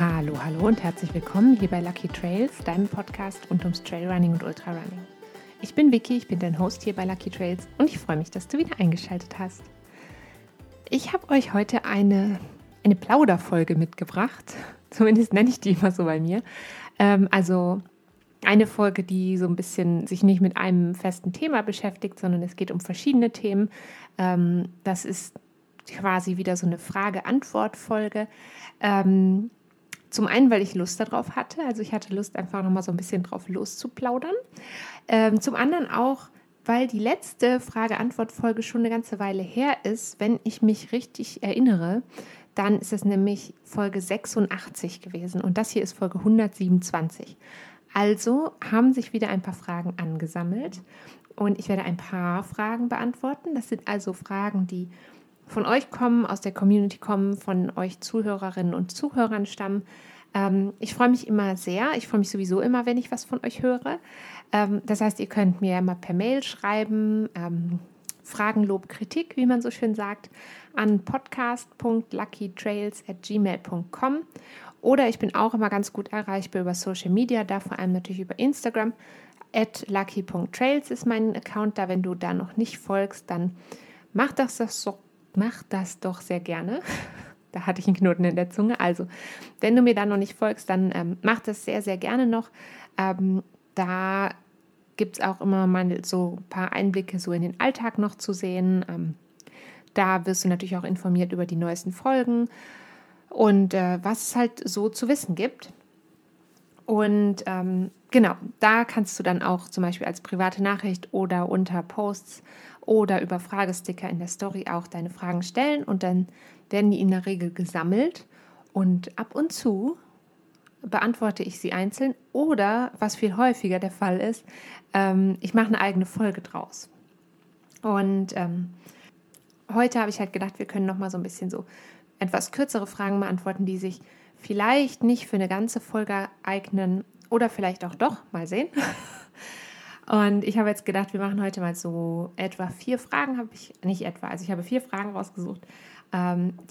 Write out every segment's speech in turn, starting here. Hallo und herzlich willkommen hier bei Lucky Trails, deinem Podcast rund ums Trailrunning und Ultrarunning. Ich bin Vicky, ich bin dein Host hier bei Lucky Trails und ich freue mich, dass du wieder eingeschaltet hast. Ich habe euch heute eine Plauderfolge mitgebracht, zumindest nenne ich die immer so bei mir. Also eine Folge, die so ein bisschen sich nicht mit einem festen Thema beschäftigt, sondern es geht um verschiedene Themen. Das ist quasi wieder so eine Frage-Antwort-Folge. Zum einen, weil ich Lust darauf hatte. Also ich hatte Lust, einfach nochmal so ein bisschen drauf loszuplaudern. Zum anderen auch, weil die letzte Frage-Antwort-Folge schon eine ganze Weile her ist. Wenn ich mich richtig erinnere, dann ist es nämlich Folge 86 gewesen. Und das hier ist Folge 127. Also haben sich wieder ein paar Fragen angesammelt. Und ich werde ein paar Fragen beantworten. Das sind also Fragen, die von euch kommen, aus der Community kommen, von euch Zuhörerinnen und Zuhörern stammen. Ich freue mich immer sehr. Ich freue mich sowieso immer, wenn ich was von euch höre. Das heißt, ihr könnt mir mal per Mail schreiben, Fragen, Lob, Kritik, wie man so schön sagt, an podcast.luckytrails@gmail.com. Oder ich bin auch immer ganz gut erreichbar über Social Media, da vor allem natürlich über Instagram. @lucky.trails ist mein Account. Da, wenn du da noch nicht folgst, dann mach das doch sehr gerne. Da hatte ich einen Knoten in der Zunge. Also, wenn du mir da noch nicht folgst, dann mach das sehr, sehr gerne noch. Da gibt es auch immer mal so ein paar Einblicke so in den Alltag noch zu sehen. Da wirst du natürlich auch informiert über die neuesten Folgen und was es halt so zu wissen gibt. Und genau, da kannst du dann auch zum Beispiel als private Nachricht oder unter Posts oder über Fragesticker in der Story auch deine Fragen stellen und dann werden die in der Regel gesammelt und ab und zu beantworte ich sie einzeln oder, was viel häufiger der Fall ist, ich mache eine eigene Folge draus. Und heute habe ich halt gedacht, wir können nochmal so ein bisschen so etwas kürzere Fragen beantworten, die sich vielleicht nicht für eine ganze Folge eignen oder vielleicht auch doch, mal sehen. Und ich habe jetzt gedacht, wir machen heute mal so etwa 4 Fragen, ich habe 4 Fragen rausgesucht,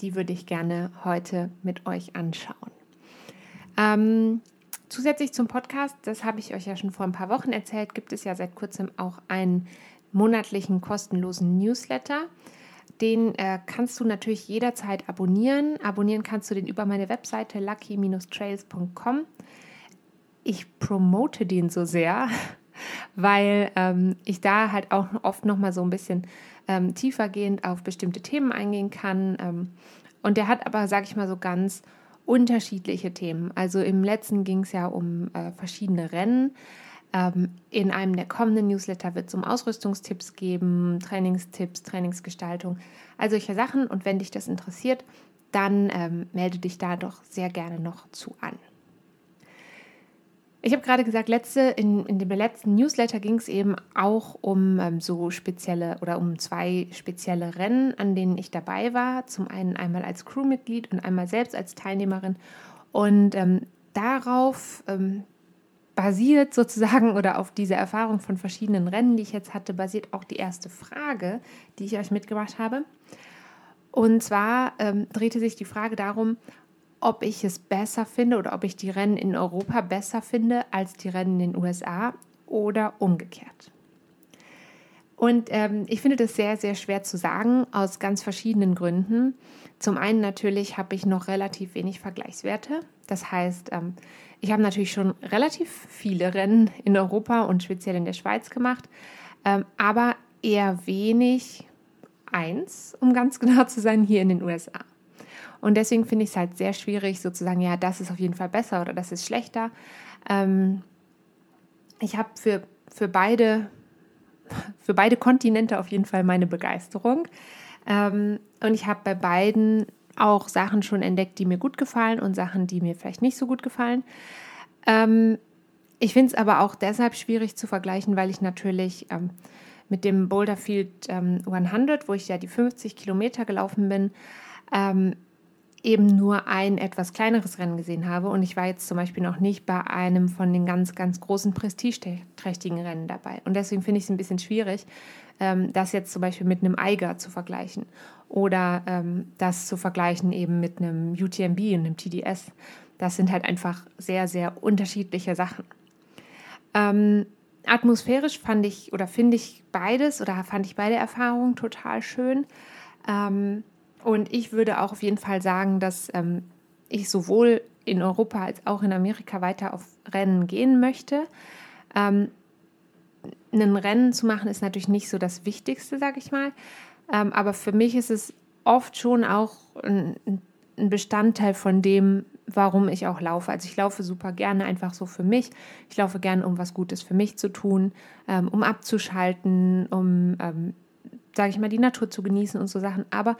die würde ich gerne heute mit euch anschauen. Zusätzlich zum Podcast, das habe ich euch ja schon vor ein paar Wochen erzählt, gibt es ja seit kurzem auch einen monatlichen kostenlosen Newsletter. Den kannst du natürlich jederzeit abonnieren. Abonnieren kannst du den über meine Webseite lucky-trails.com. Ich promote den so sehr, weil ich da halt auch oft nochmal so ein bisschen tiefergehend auf bestimmte Themen eingehen kann. Und der hat aber, sage ich mal, so ganz unterschiedliche Themen. Also im letzten ging es ja um verschiedene Rennen. In einem der kommenden Newsletter wird es um Ausrüstungstipps geben, Trainingstipps, Trainingsgestaltung, all solche Sachen. Und wenn dich das interessiert, dann melde dich da doch sehr gerne noch zu an. Ich habe gerade gesagt, in dem letzten Newsletter ging es eben auch um so spezielle oder um 2 spezielle Rennen, an denen ich dabei war. Zum einen einmal als Crewmitglied und einmal selbst als Teilnehmerin. Und darauf basiert sozusagen oder auf dieser Erfahrung von verschiedenen Rennen, die ich jetzt hatte, basiert auch die erste Frage, die ich euch mitgebracht habe. Und zwar drehte sich die Frage darum, ob ich es besser finde oder ob ich die Rennen in Europa besser finde als die Rennen in den USA oder umgekehrt. Und ich finde das sehr, sehr schwer zu sagen, aus ganz verschiedenen Gründen. Zum einen natürlich habe ich noch relativ wenig Vergleichswerte. Das heißt, ich habe natürlich schon relativ viele Rennen in Europa und speziell in der Schweiz gemacht, aber eher wenig, 1, um ganz genau zu sein, hier in den USA. Und deswegen finde ich es halt sehr schwierig, sozusagen, ja, das ist auf jeden Fall besser oder das ist schlechter. Ich habe für beide Kontinente auf jeden Fall meine Begeisterung. Und ich habe bei beiden auch Sachen schon entdeckt, die mir gut gefallen und Sachen, die mir vielleicht nicht so gut gefallen. Ich finde es aber auch deshalb schwierig zu vergleichen, weil ich natürlich mit dem Boulder Field 100, wo ich ja die 50 Kilometer gelaufen bin, eben nur ein etwas kleineres Rennen gesehen habe. Und ich war jetzt zum Beispiel noch nicht bei einem von den ganz, ganz großen prestigeträchtigen Rennen dabei. Und deswegen finde ich es ein bisschen schwierig, das jetzt zum Beispiel mit einem Eiger zu vergleichen oder das zu vergleichen eben mit einem UTMB und einem TDS. Das sind halt einfach sehr, sehr unterschiedliche Sachen. Atmosphärisch fand ich beide Erfahrungen total schön. Und ich würde auch auf jeden Fall sagen, dass ich sowohl in Europa als auch in Amerika weiter auf Rennen gehen möchte. Ein Rennen zu machen ist natürlich nicht so das Wichtigste, sage ich mal. Aber für mich ist es oft schon auch ein Bestandteil von dem, warum ich auch laufe. Also ich laufe super gerne einfach so für mich. Ich laufe gerne, um was Gutes für mich zu tun, um abzuschalten, um, sage ich mal, die Natur zu genießen und so Sachen. Aber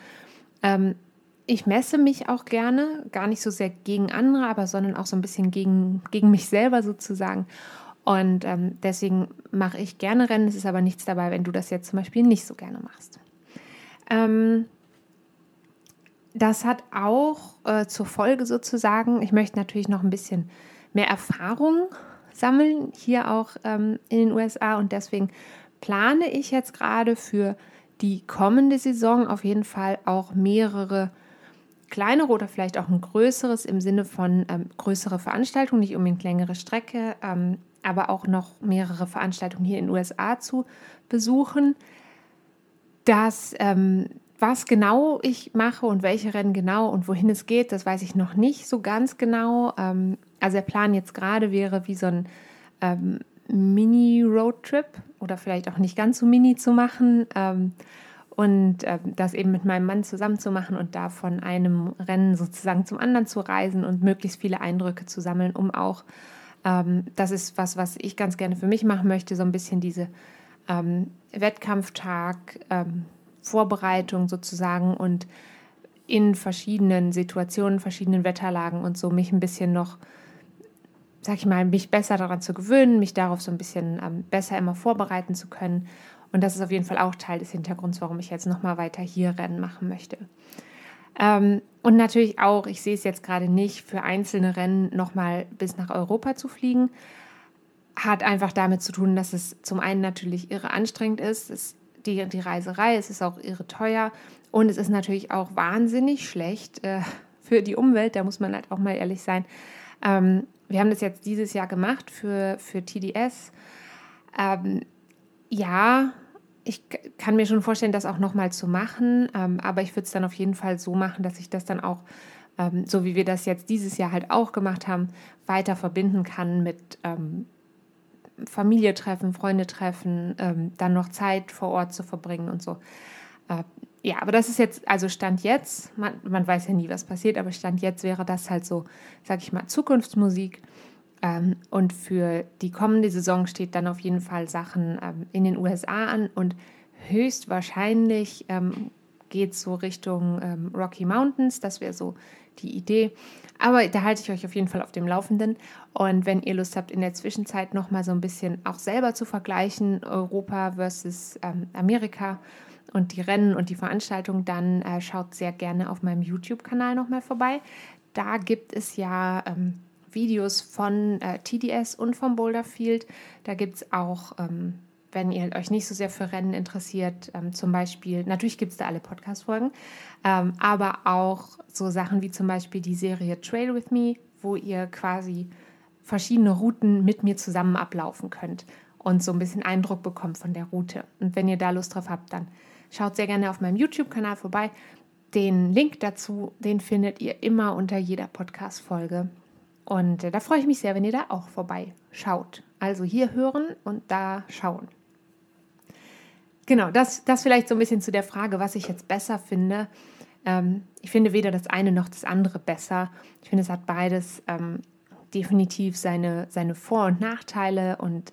ich messe mich auch gerne, gar nicht so sehr gegen andere, aber sondern auch so ein bisschen gegen mich selber sozusagen. Und deswegen mache ich gerne Rennen. Es ist aber nichts dabei, wenn du das jetzt zum Beispiel nicht so gerne machst. Das hat auch zur Folge sozusagen, ich möchte natürlich noch ein bisschen mehr Erfahrung sammeln, hier auch in den USA. Und deswegen plane ich jetzt gerade für die kommende Saison auf jeden Fall auch mehrere kleinere oder vielleicht auch ein größeres im Sinne von größere Veranstaltungen, nicht unbedingt längere Strecke, aber auch noch mehrere Veranstaltungen hier in den USA zu besuchen. Was genau ich mache und welche Rennen genau und wohin es geht, das weiß ich noch nicht so ganz genau. Also der Plan jetzt gerade wäre, wie so ein Mini-Roadtrip oder vielleicht auch nicht ganz so mini zu machen und das eben mit meinem Mann zusammen zu machen und da von einem Rennen sozusagen zum anderen zu reisen und möglichst viele Eindrücke zu sammeln, um auch, das ist was ich ganz gerne für mich machen möchte, so ein bisschen diese Wettkampftag, Vorbereitung sozusagen und in verschiedenen Situationen, verschiedenen Wetterlagen und so mich ein bisschen noch, sag ich mal, mich besser daran zu gewöhnen, mich darauf so ein bisschen besser immer vorbereiten zu können. Und das ist auf jeden Fall auch Teil des Hintergrunds, warum ich jetzt nochmal weiter hier Rennen machen möchte. Und natürlich auch, ich sehe es jetzt gerade nicht, für einzelne Rennen nochmal bis nach Europa zu fliegen, hat einfach damit zu tun, dass es zum einen natürlich irre anstrengend ist, die Reiserei, es ist auch irre teuer und es ist natürlich auch wahnsinnig schlecht für die Umwelt, da muss man halt auch mal ehrlich sein. Wir haben das jetzt dieses Jahr gemacht für TDS. Ja, ich kann mir schon vorstellen, das auch nochmal zu machen, aber ich würde es dann auf jeden Fall so machen, dass ich das dann auch, so wie wir das jetzt dieses Jahr halt auch gemacht haben, weiter verbinden kann mit Familie treffen, Freunde treffen, dann noch Zeit vor Ort zu verbringen und so. Ja, aber das ist jetzt, also Stand jetzt, man weiß ja nie, was passiert, aber Stand jetzt wäre das halt so, sag ich mal, Zukunftsmusik. Und für die kommende Saison steht dann auf jeden Fall Sachen in den USA an und höchstwahrscheinlich geht es so Richtung Rocky Mountains, das wäre so die Idee. Aber da halte ich euch auf jeden Fall auf dem Laufenden. Und wenn ihr Lust habt, in der Zwischenzeit nochmal so ein bisschen auch selber zu vergleichen, Europa versus Amerika und die Rennen und die Veranstaltungen, dann schaut sehr gerne auf meinem YouTube-Kanal nochmal vorbei. Da gibt es ja Videos von TDS und vom Boulder Field. Da gibt es auch, wenn ihr euch nicht so sehr für Rennen interessiert, zum Beispiel, natürlich gibt es da alle Podcast-Folgen, aber auch so Sachen wie zum Beispiel die Serie Trail With Me, wo ihr quasi verschiedene Routen mit mir zusammen ablaufen könnt und so ein bisschen Eindruck bekommt von der Route. Und wenn ihr da Lust drauf habt, dann schaut sehr gerne auf meinem YouTube-Kanal vorbei. Den Link dazu, den findet ihr immer unter jeder Podcast-Folge. Und da freue ich mich sehr, wenn ihr da auch vorbeischaut. Also hier hören und da schauen. Genau, das vielleicht so ein bisschen zu der Frage, was ich jetzt besser finde. Ich finde weder das eine noch das andere besser. Ich finde, es hat beides definitiv seine Vor- und Nachteile und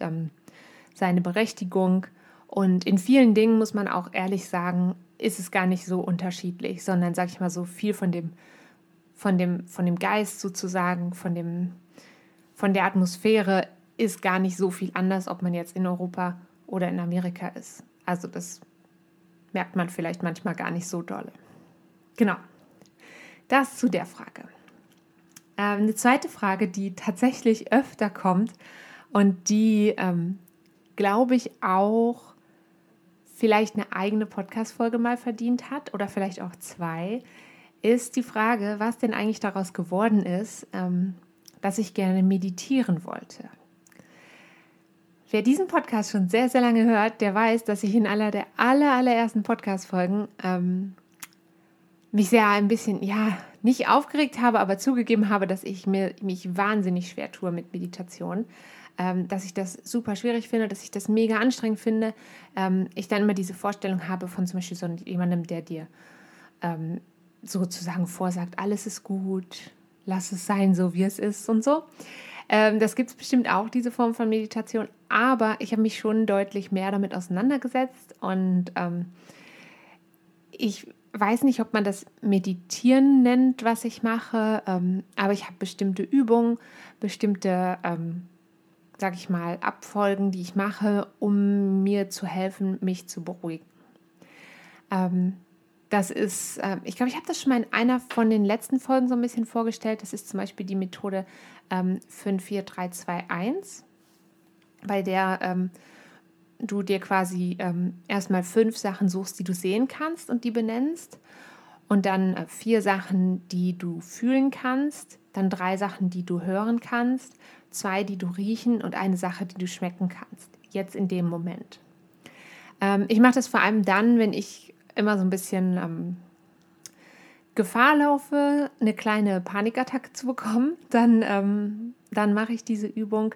seine Berechtigung. Und in vielen Dingen muss man auch ehrlich sagen, ist es gar nicht so unterschiedlich, sondern, sage ich mal, so viel von dem Geist sozusagen, von der Atmosphäre ist gar nicht so viel anders, ob man jetzt in Europa oder in Amerika ist. Also das merkt man vielleicht manchmal gar nicht so dolle. Genau, das zu der Frage. Eine zweite Frage, die tatsächlich öfter kommt und die, glaube ich, auch vielleicht eine eigene Podcast-Folge mal verdient hat oder vielleicht auch zwei, ist die Frage, was denn eigentlich daraus geworden ist, dass ich gerne meditieren wollte. Wer diesen Podcast schon sehr, sehr lange hört, der weiß, dass ich in einer der allerersten Podcast-Folgen mich sehr ein bisschen, ja, nicht aufgeregt habe, aber zugegeben habe, dass ich mich wahnsinnig schwer tue mit Meditation, dass ich das super schwierig finde, dass ich das mega anstrengend finde. Ich dann immer diese Vorstellung habe von zum Beispiel so jemandem, der dir sozusagen vorsagt, alles ist gut, lass es sein, so wie es ist und so. Das gibt es bestimmt auch, diese Form von Meditation, aber ich habe mich schon deutlich mehr damit auseinandergesetzt und ich weiß nicht, ob man das Meditieren nennt, was ich mache, aber ich habe bestimmte Übungen, bestimmte, sag ich mal, Abfolgen, die ich mache, um mir zu helfen, mich zu beruhigen. Das ist, ich glaube, ich habe das schon mal in einer von den letzten Folgen so ein bisschen vorgestellt. Das ist zum Beispiel die Methode 5-4-3-2-1, bei der du dir quasi erstmal 5 Sachen suchst, die du sehen kannst und die benennst. Und dann 4 Sachen, die du fühlen kannst. Dann 3 Sachen, die du hören kannst. 2, die du riechen und 1 Sache, die du schmecken kannst. Jetzt in dem Moment. Ich mache das vor allem dann, wenn ich immer so ein bisschen Gefahr laufe, eine kleine Panikattacke zu bekommen, dann mache ich diese Übung.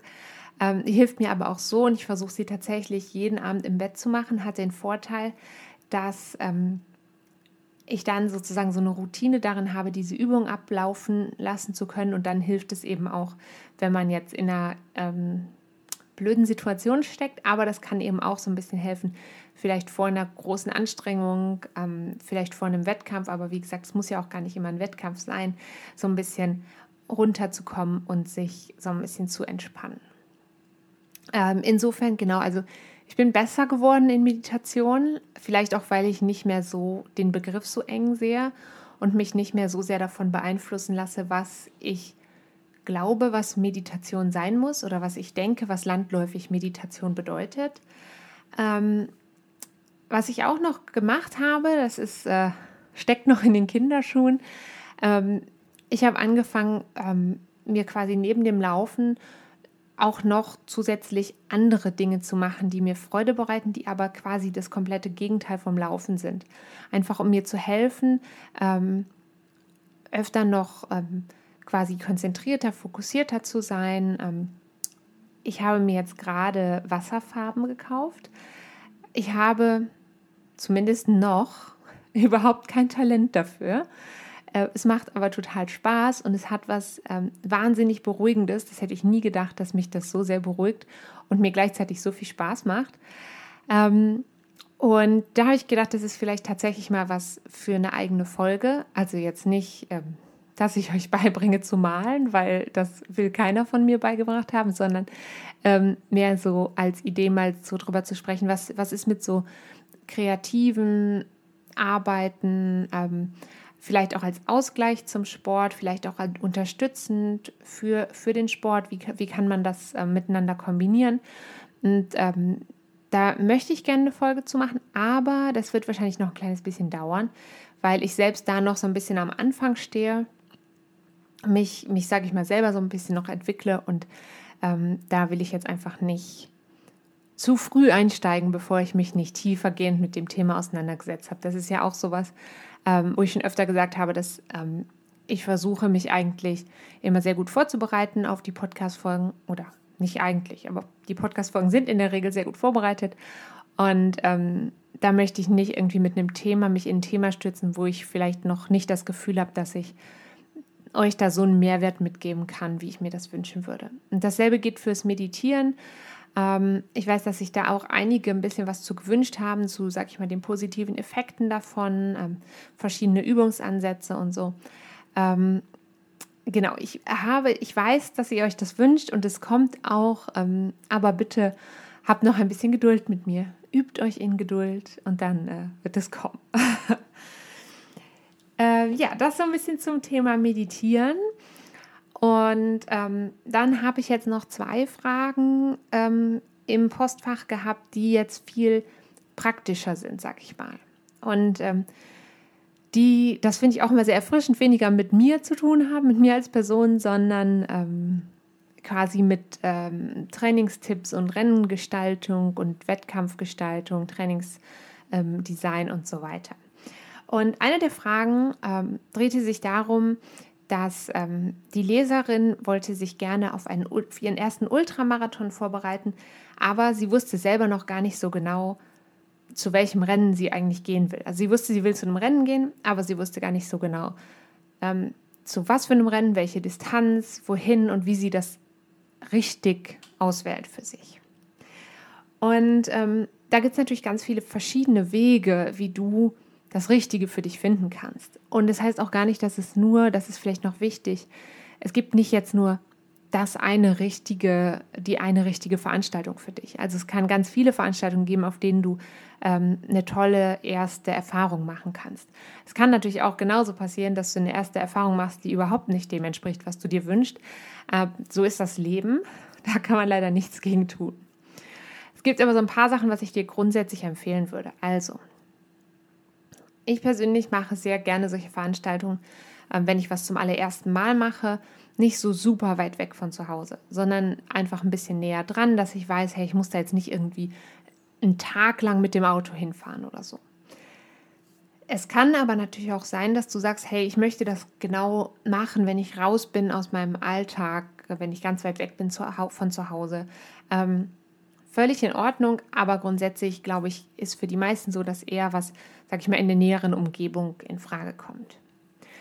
Die hilft mir aber auch so und ich versuche sie tatsächlich jeden Abend im Bett zu machen. Hat den Vorteil, dass ich dann sozusagen so eine Routine darin habe, diese Übung ablaufen lassen zu können und dann hilft es eben auch, wenn man jetzt in einer blöden Situation steckt, aber das kann eben auch so ein bisschen helfen, vielleicht vor einer großen Anstrengung, vielleicht vor einem Wettkampf, aber wie gesagt, es muss ja auch gar nicht immer ein Wettkampf sein, so ein bisschen runterzukommen und sich so ein bisschen zu entspannen. Insofern, genau, also ich bin besser geworden in Meditation, vielleicht auch, weil ich nicht mehr so den Begriff so eng sehe und mich nicht mehr so sehr davon beeinflussen lasse, was ich glaube, was Meditation sein muss oder was ich denke, was landläufig Meditation bedeutet. Was ich auch noch gemacht habe, das ist steckt noch in den Kinderschuhen. Ich habe angefangen, mir quasi neben dem Laufen auch noch zusätzlich andere Dinge zu machen, die mir Freude bereiten, die aber quasi das komplette Gegenteil vom Laufen sind. Einfach um mir zu helfen, öfter noch quasi konzentrierter, fokussierter zu sein. Ich habe mir jetzt gerade Wasserfarben gekauft. Ich habe zumindest noch überhaupt kein Talent dafür. Es macht aber total Spaß und es hat was wahnsinnig Beruhigendes. Das hätte ich nie gedacht, dass mich das so sehr beruhigt und mir gleichzeitig so viel Spaß macht. Und da habe ich gedacht, das ist vielleicht tatsächlich mal was für eine eigene Folge. Also jetzt nicht, dass ich euch beibringe zu malen, weil das will keiner von mir beigebracht haben, sondern mehr so als Idee mal so drüber zu sprechen, was ist mit so kreativen Arbeiten, vielleicht auch als Ausgleich zum Sport, vielleicht auch unterstützend für den Sport, wie kann man das miteinander kombinieren. Und da möchte ich gerne eine Folge zu machen, aber das wird wahrscheinlich noch ein kleines bisschen dauern, weil ich selbst da noch so ein bisschen am Anfang stehe, mich sage ich mal, selber so ein bisschen noch entwickle und da will ich jetzt einfach nicht zu früh einsteigen, bevor ich mich nicht tiefergehend mit dem Thema auseinandergesetzt habe. Das ist ja auch sowas, wo ich schon öfter gesagt habe, dass ich versuche, mich eigentlich immer sehr gut vorzubereiten auf die Podcast-Folgen oder nicht eigentlich, aber die Podcast-Folgen sind in der Regel sehr gut vorbereitet und da möchte ich nicht irgendwie mit einem Thema mich in ein Thema stürzen, wo ich vielleicht noch nicht das Gefühl habe, dass ich euch da so einen Mehrwert mitgeben kann, wie ich mir das wünschen würde. Und dasselbe geht fürs Meditieren. Ich weiß, dass sich da auch einige ein bisschen was zu gewünscht haben, zu, sag ich mal, den positiven Effekten davon, verschiedene Übungsansätze und so. Genau, ich weiß, dass ihr euch das wünscht und es kommt auch, aber bitte habt noch ein bisschen Geduld mit mir. Übt euch in Geduld und dann wird es kommen. Ja, das so ein bisschen zum Thema Meditieren. Und dann habe ich jetzt noch 2 Fragen im Postfach gehabt, die jetzt viel praktischer sind, sag ich mal. Und die, das finde ich auch immer sehr erfrischend, weniger mit mir zu tun haben, mit mir als Person, sondern quasi mit Trainingstipps und Rennengestaltung und Wettkampfgestaltung, Trainingsdesign und so weiter. Und eine der Fragen drehte sich darum, dass die Leserin wollte sich gerne auf ihren ersten Ultramarathon vorbereiten, aber sie wusste selber noch gar nicht so genau, zu welchem Rennen sie eigentlich gehen will. Also sie wusste, sie will zu einem Rennen gehen, aber sie wusste gar nicht so genau, zu was für einem Rennen, welche Distanz, wohin und wie sie das richtig auswählt für sich. Und da gibt es natürlich ganz viele verschiedene Wege, wie du das Richtige für dich finden kannst. Und das heißt auch gar nicht, dass es nur, das ist vielleicht noch wichtig, es gibt nicht jetzt nur die eine richtige Veranstaltung für dich. Also es kann ganz viele Veranstaltungen geben, auf denen du eine tolle erste Erfahrung machen kannst. Es kann natürlich auch genauso passieren, dass du eine erste Erfahrung machst, die überhaupt nicht dem entspricht, was du dir wünschst. So ist das Leben. Da kann man leider nichts gegen tun. Es gibt aber so ein paar Sachen, was ich dir grundsätzlich empfehlen würde. Also, ich persönlich mache sehr gerne solche Veranstaltungen, wenn ich was zum allerersten Mal mache, nicht so super weit weg von zu Hause, sondern einfach ein bisschen näher dran, dass ich weiß, hey, ich muss da jetzt nicht irgendwie einen Tag lang mit dem Auto hinfahren oder so. Es kann aber natürlich auch sein, dass du sagst, hey, ich möchte das genau machen, wenn ich raus bin aus meinem Alltag, wenn ich ganz weit weg bin von zu Hause. Völlig in Ordnung, aber grundsätzlich, glaube ich, ist für die meisten so, dass eher was, sag ich mal, in der näheren Umgebung in Frage kommt.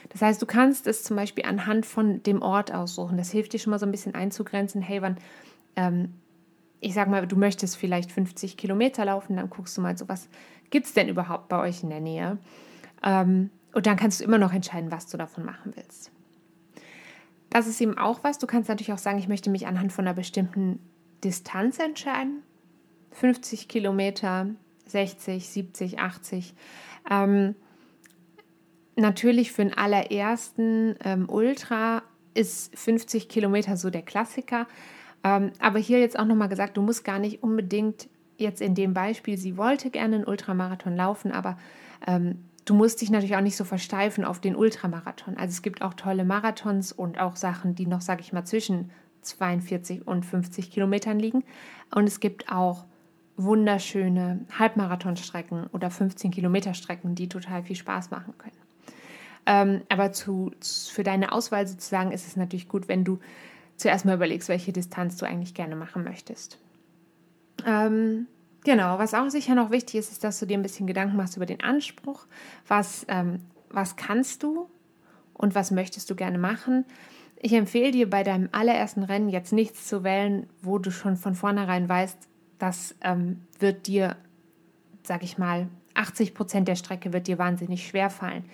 Das heißt, du kannst es zum Beispiel anhand von dem Ort aussuchen. Das hilft dir schon mal so ein bisschen einzugrenzen. Hey, wann, ich sag mal, du möchtest vielleicht 50 Kilometer laufen, dann guckst du mal so, was gibt es denn überhaupt bei euch in der Nähe? Und dann kannst du immer noch entscheiden, was du davon machen willst. Das ist eben auch was. Du kannst natürlich auch sagen, ich möchte mich anhand von einer bestimmten Distanz entscheiden. 50 Kilometer, 60, 70, 80. Natürlich für den allerersten Ultra ist 50 Kilometer so der Klassiker. Aber hier jetzt auch nochmal gesagt, du musst gar nicht unbedingt jetzt in dem Beispiel, sie wollte gerne einen Ultramarathon laufen, aber du musst dich natürlich auch nicht so versteifen auf den Ultramarathon. Also es gibt auch tolle Marathons und auch Sachen, die noch, sage ich mal, zwischen 42 und 50 Kilometern liegen. Und es gibt auch wunderschöne Halbmarathonstrecken oder 15-Kilometer-Strecken, die total viel Spaß machen können. Aber für deine Auswahl sozusagen ist es natürlich gut, wenn du zuerst mal überlegst, welche Distanz du eigentlich gerne machen möchtest. Genau, was auch sicher noch wichtig ist, ist, dass du dir ein bisschen Gedanken machst über den Anspruch. Was kannst du und was möchtest du gerne machen? Ich empfehle dir bei deinem allerersten Rennen jetzt nichts zu wählen, wo du schon von vornherein weißt, das wird dir, sag ich mal, 80% der Strecke wird dir wahnsinnig schwer fallen,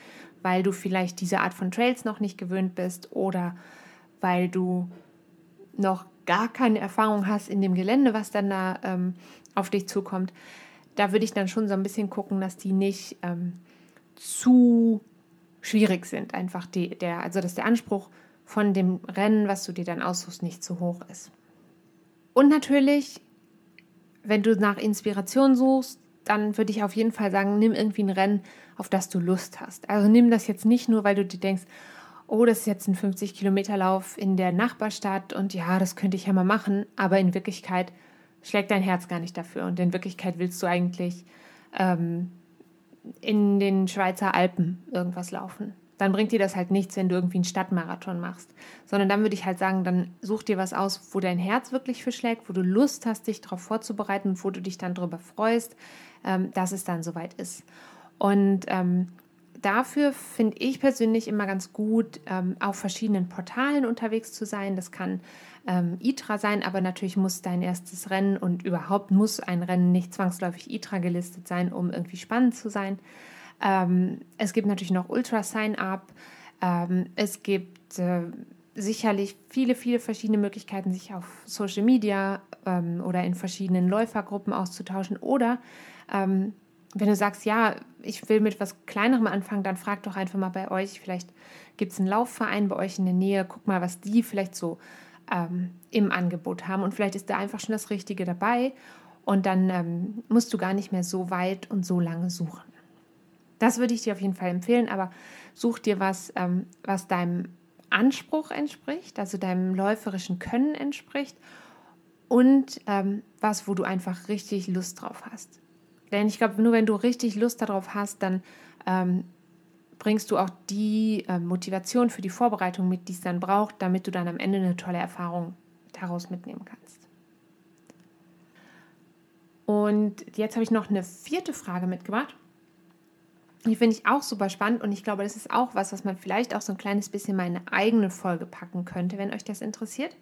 weil du vielleicht diese Art von Trails noch nicht gewöhnt bist oder weil du noch gar keine Erfahrung hast in dem Gelände, was dann da auf dich zukommt. Da würde ich dann schon so ein bisschen gucken, dass die nicht zu schwierig sind. Einfach dass der Anspruch von dem Rennen, was du dir dann aussuchst, nicht zu hoch ist. Und natürlich, wenn du nach Inspiration suchst, dann würde ich auf jeden Fall sagen, nimm irgendwie ein Rennen, auf das du Lust hast. Also nimm das jetzt nicht nur, weil du dir denkst, oh, das ist jetzt ein 50-Kilometer-Lauf in der Nachbarstadt und ja, das könnte ich ja mal machen, aber in Wirklichkeit schlägt dein Herz gar nicht dafür und in Wirklichkeit willst du eigentlich in den Schweizer Alpen irgendwas laufen. Dann bringt dir das halt nichts, wenn du irgendwie einen Stadtmarathon machst, sondern dann würde ich halt sagen, dann such dir was aus, wo dein Herz wirklich für schlägt, wo du Lust hast, dich darauf vorzubereiten und wo du dich dann darüber freust, dass es dann soweit ist. Und dafür finde ich persönlich immer ganz gut, auf verschiedenen Portalen unterwegs zu sein. Das kann ITRA sein, aber natürlich muss dein erstes Rennen und überhaupt muss ein Rennen nicht zwangsläufig ITRA gelistet sein, um irgendwie spannend zu sein. Es gibt natürlich noch Ultra-Sign-Up, es gibt sicherlich viele, viele verschiedene Möglichkeiten, sich auf Social Media oder in verschiedenen Läufergruppen auszutauschen oder wenn du sagst, ja, ich will mit was Kleinerem anfangen, dann frag doch einfach mal bei euch, vielleicht gibt es einen Laufverein bei euch in der Nähe, guck mal, was die vielleicht so im Angebot haben und vielleicht ist da einfach schon das Richtige dabei und dann musst du gar nicht mehr so weit und so lange suchen. Das würde ich dir auf jeden Fall empfehlen, aber such dir was, was deinem Anspruch entspricht, also deinem läuferischen Können entspricht und was, wo du einfach richtig Lust drauf hast. Denn ich glaube, nur wenn du richtig Lust darauf hast, dann bringst du auch die Motivation für die Vorbereitung mit, die es dann braucht, damit du dann am Ende eine tolle Erfahrung daraus mitnehmen kannst. Und jetzt habe ich noch eine 4. Frage mitgebracht. Die finde ich auch super spannend und ich glaube, das ist auch was, was man vielleicht auch so ein kleines bisschen mal in eine eigene Folge packen könnte, wenn euch das interessiert.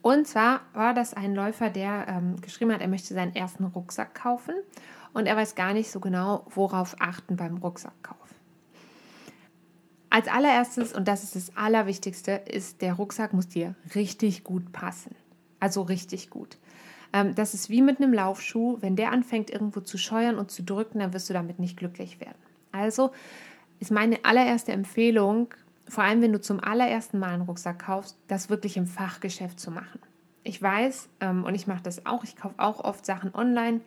Und zwar war das ein Läufer, der geschrieben hat, er möchte seinen ersten Rucksack kaufen und er weiß gar nicht so genau, worauf achten beim Rucksackkauf. Als allererstes, und das ist das Allerwichtigste, ist, der Rucksack muss dir richtig gut passen. Also richtig gut. Das ist wie mit einem Laufschuh. Wenn der anfängt, irgendwo zu scheuern und zu drücken, dann wirst du damit nicht glücklich werden. Also ist meine allererste Empfehlung, vor allem wenn du zum allerersten Mal einen Rucksack kaufst, das wirklich im Fachgeschäft zu machen. Ich weiß, und ich mache das auch, ich kaufe auch oft Sachen online,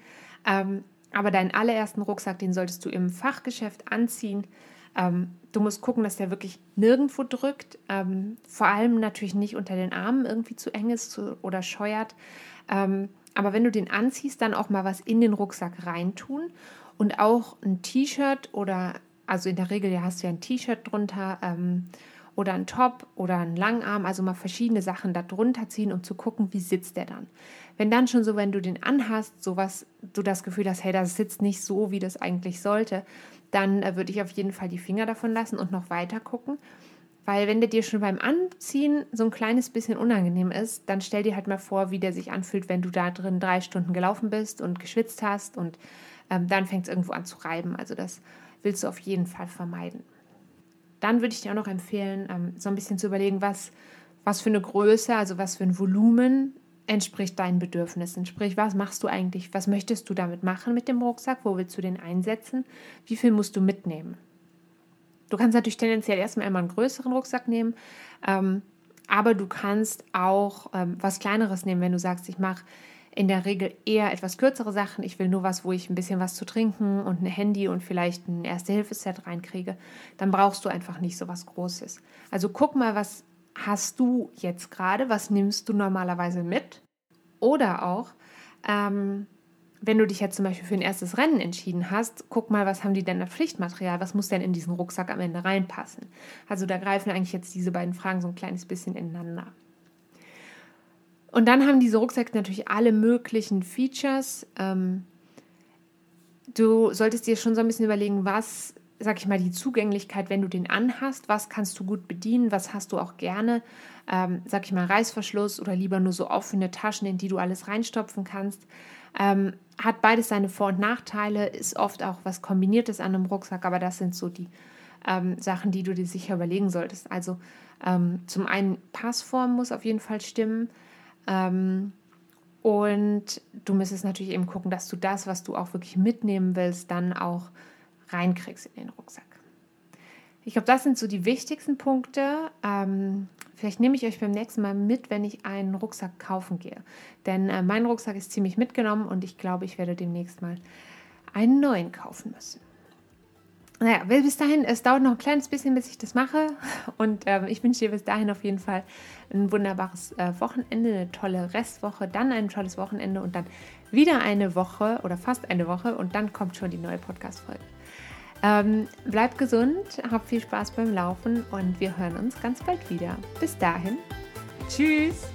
aber deinen allerersten Rucksack, den solltest du im Fachgeschäft anziehen. Du musst gucken, dass der wirklich nirgendwo drückt, vor allem natürlich nicht unter den Armen irgendwie zu eng ist oder scheuert. Aber wenn du den anziehst, dann auch mal was in den Rucksack reintun und auch ein T-Shirt oder, also in der Regel hast du ja ein T-Shirt drunter oder ein Top oder einen Langarm, also mal verschiedene Sachen da drunter ziehen, um zu gucken, wie sitzt der dann. Wenn dann schon so, wenn du den anhast, sowas, du das Gefühl hast, hey, das sitzt nicht so, wie das eigentlich sollte, dann würde ich auf jeden Fall die Finger davon lassen und noch weiter gucken. Weil wenn der dir schon beim Anziehen so ein kleines bisschen unangenehm ist, dann stell dir halt mal vor, wie der sich anfühlt, wenn du da drin 3 Stunden gelaufen bist und geschwitzt hast und dann fängt es irgendwo an zu reiben. Also das willst du auf jeden Fall vermeiden. Dann würde ich dir auch noch empfehlen, so ein bisschen zu überlegen, was für eine Größe, also was für ein Volumen entspricht deinen Bedürfnissen. Sprich, was machst du eigentlich, was möchtest du damit machen mit dem Rucksack, wo willst du den einsetzen, wie viel musst du mitnehmen? Du kannst natürlich tendenziell erstmal immer einen größeren Rucksack nehmen, aber du kannst auch was Kleineres nehmen, wenn du sagst, ich mache in der Regel eher etwas kürzere Sachen, ich will nur was, wo ich ein bisschen was zu trinken und ein Handy und vielleicht ein Erste-Hilfe-Set reinkriege, dann brauchst du einfach nicht so was Großes. Also guck mal, was hast du jetzt gerade, was nimmst du normalerweise mit? Oder auch, wenn du dich jetzt zum Beispiel für ein erstes Rennen entschieden hast, guck mal, was haben die denn an Pflichtmaterial, was muss denn in diesen Rucksack am Ende reinpassen? Also da greifen eigentlich jetzt diese beiden Fragen so ein kleines bisschen ineinander. Und dann haben diese Rucksäcke natürlich alle möglichen Features. Du solltest dir schon so ein bisschen überlegen, was, sag ich mal, die Zugänglichkeit, wenn du den anhast, was kannst du gut bedienen, was hast du auch gerne, sag ich mal, Reißverschluss oder lieber nur so offene Taschen, in die du alles reinstopfen kannst. Hat beides seine Vor- und Nachteile, ist oft auch was Kombiniertes an einem Rucksack, aber das sind so die Sachen, die du dir sicher überlegen solltest. Also zum einen Passform muss auf jeden Fall stimmen und du müsstest natürlich eben gucken, dass du das, was du auch wirklich mitnehmen willst, dann auch reinkriegst in den Rucksack. Ich glaube, das sind so die wichtigsten Punkte. Vielleicht nehme ich euch beim nächsten Mal mit, wenn ich einen Rucksack kaufen gehe. Denn mein Rucksack ist ziemlich mitgenommen und ich glaube, ich werde demnächst mal einen neuen kaufen müssen. Naja, bis dahin, es dauert noch ein kleines bisschen, bis ich das mache. Und ich wünsche dir bis dahin auf jeden Fall ein wunderbares Wochenende, eine tolle Restwoche, dann ein tolles Wochenende und dann wieder eine Woche oder fast eine Woche und dann kommt schon die neue Podcast-Folge. Bleib gesund, hab viel Spaß beim Laufen und wir hören uns ganz bald wieder. Bis dahin, tschüss!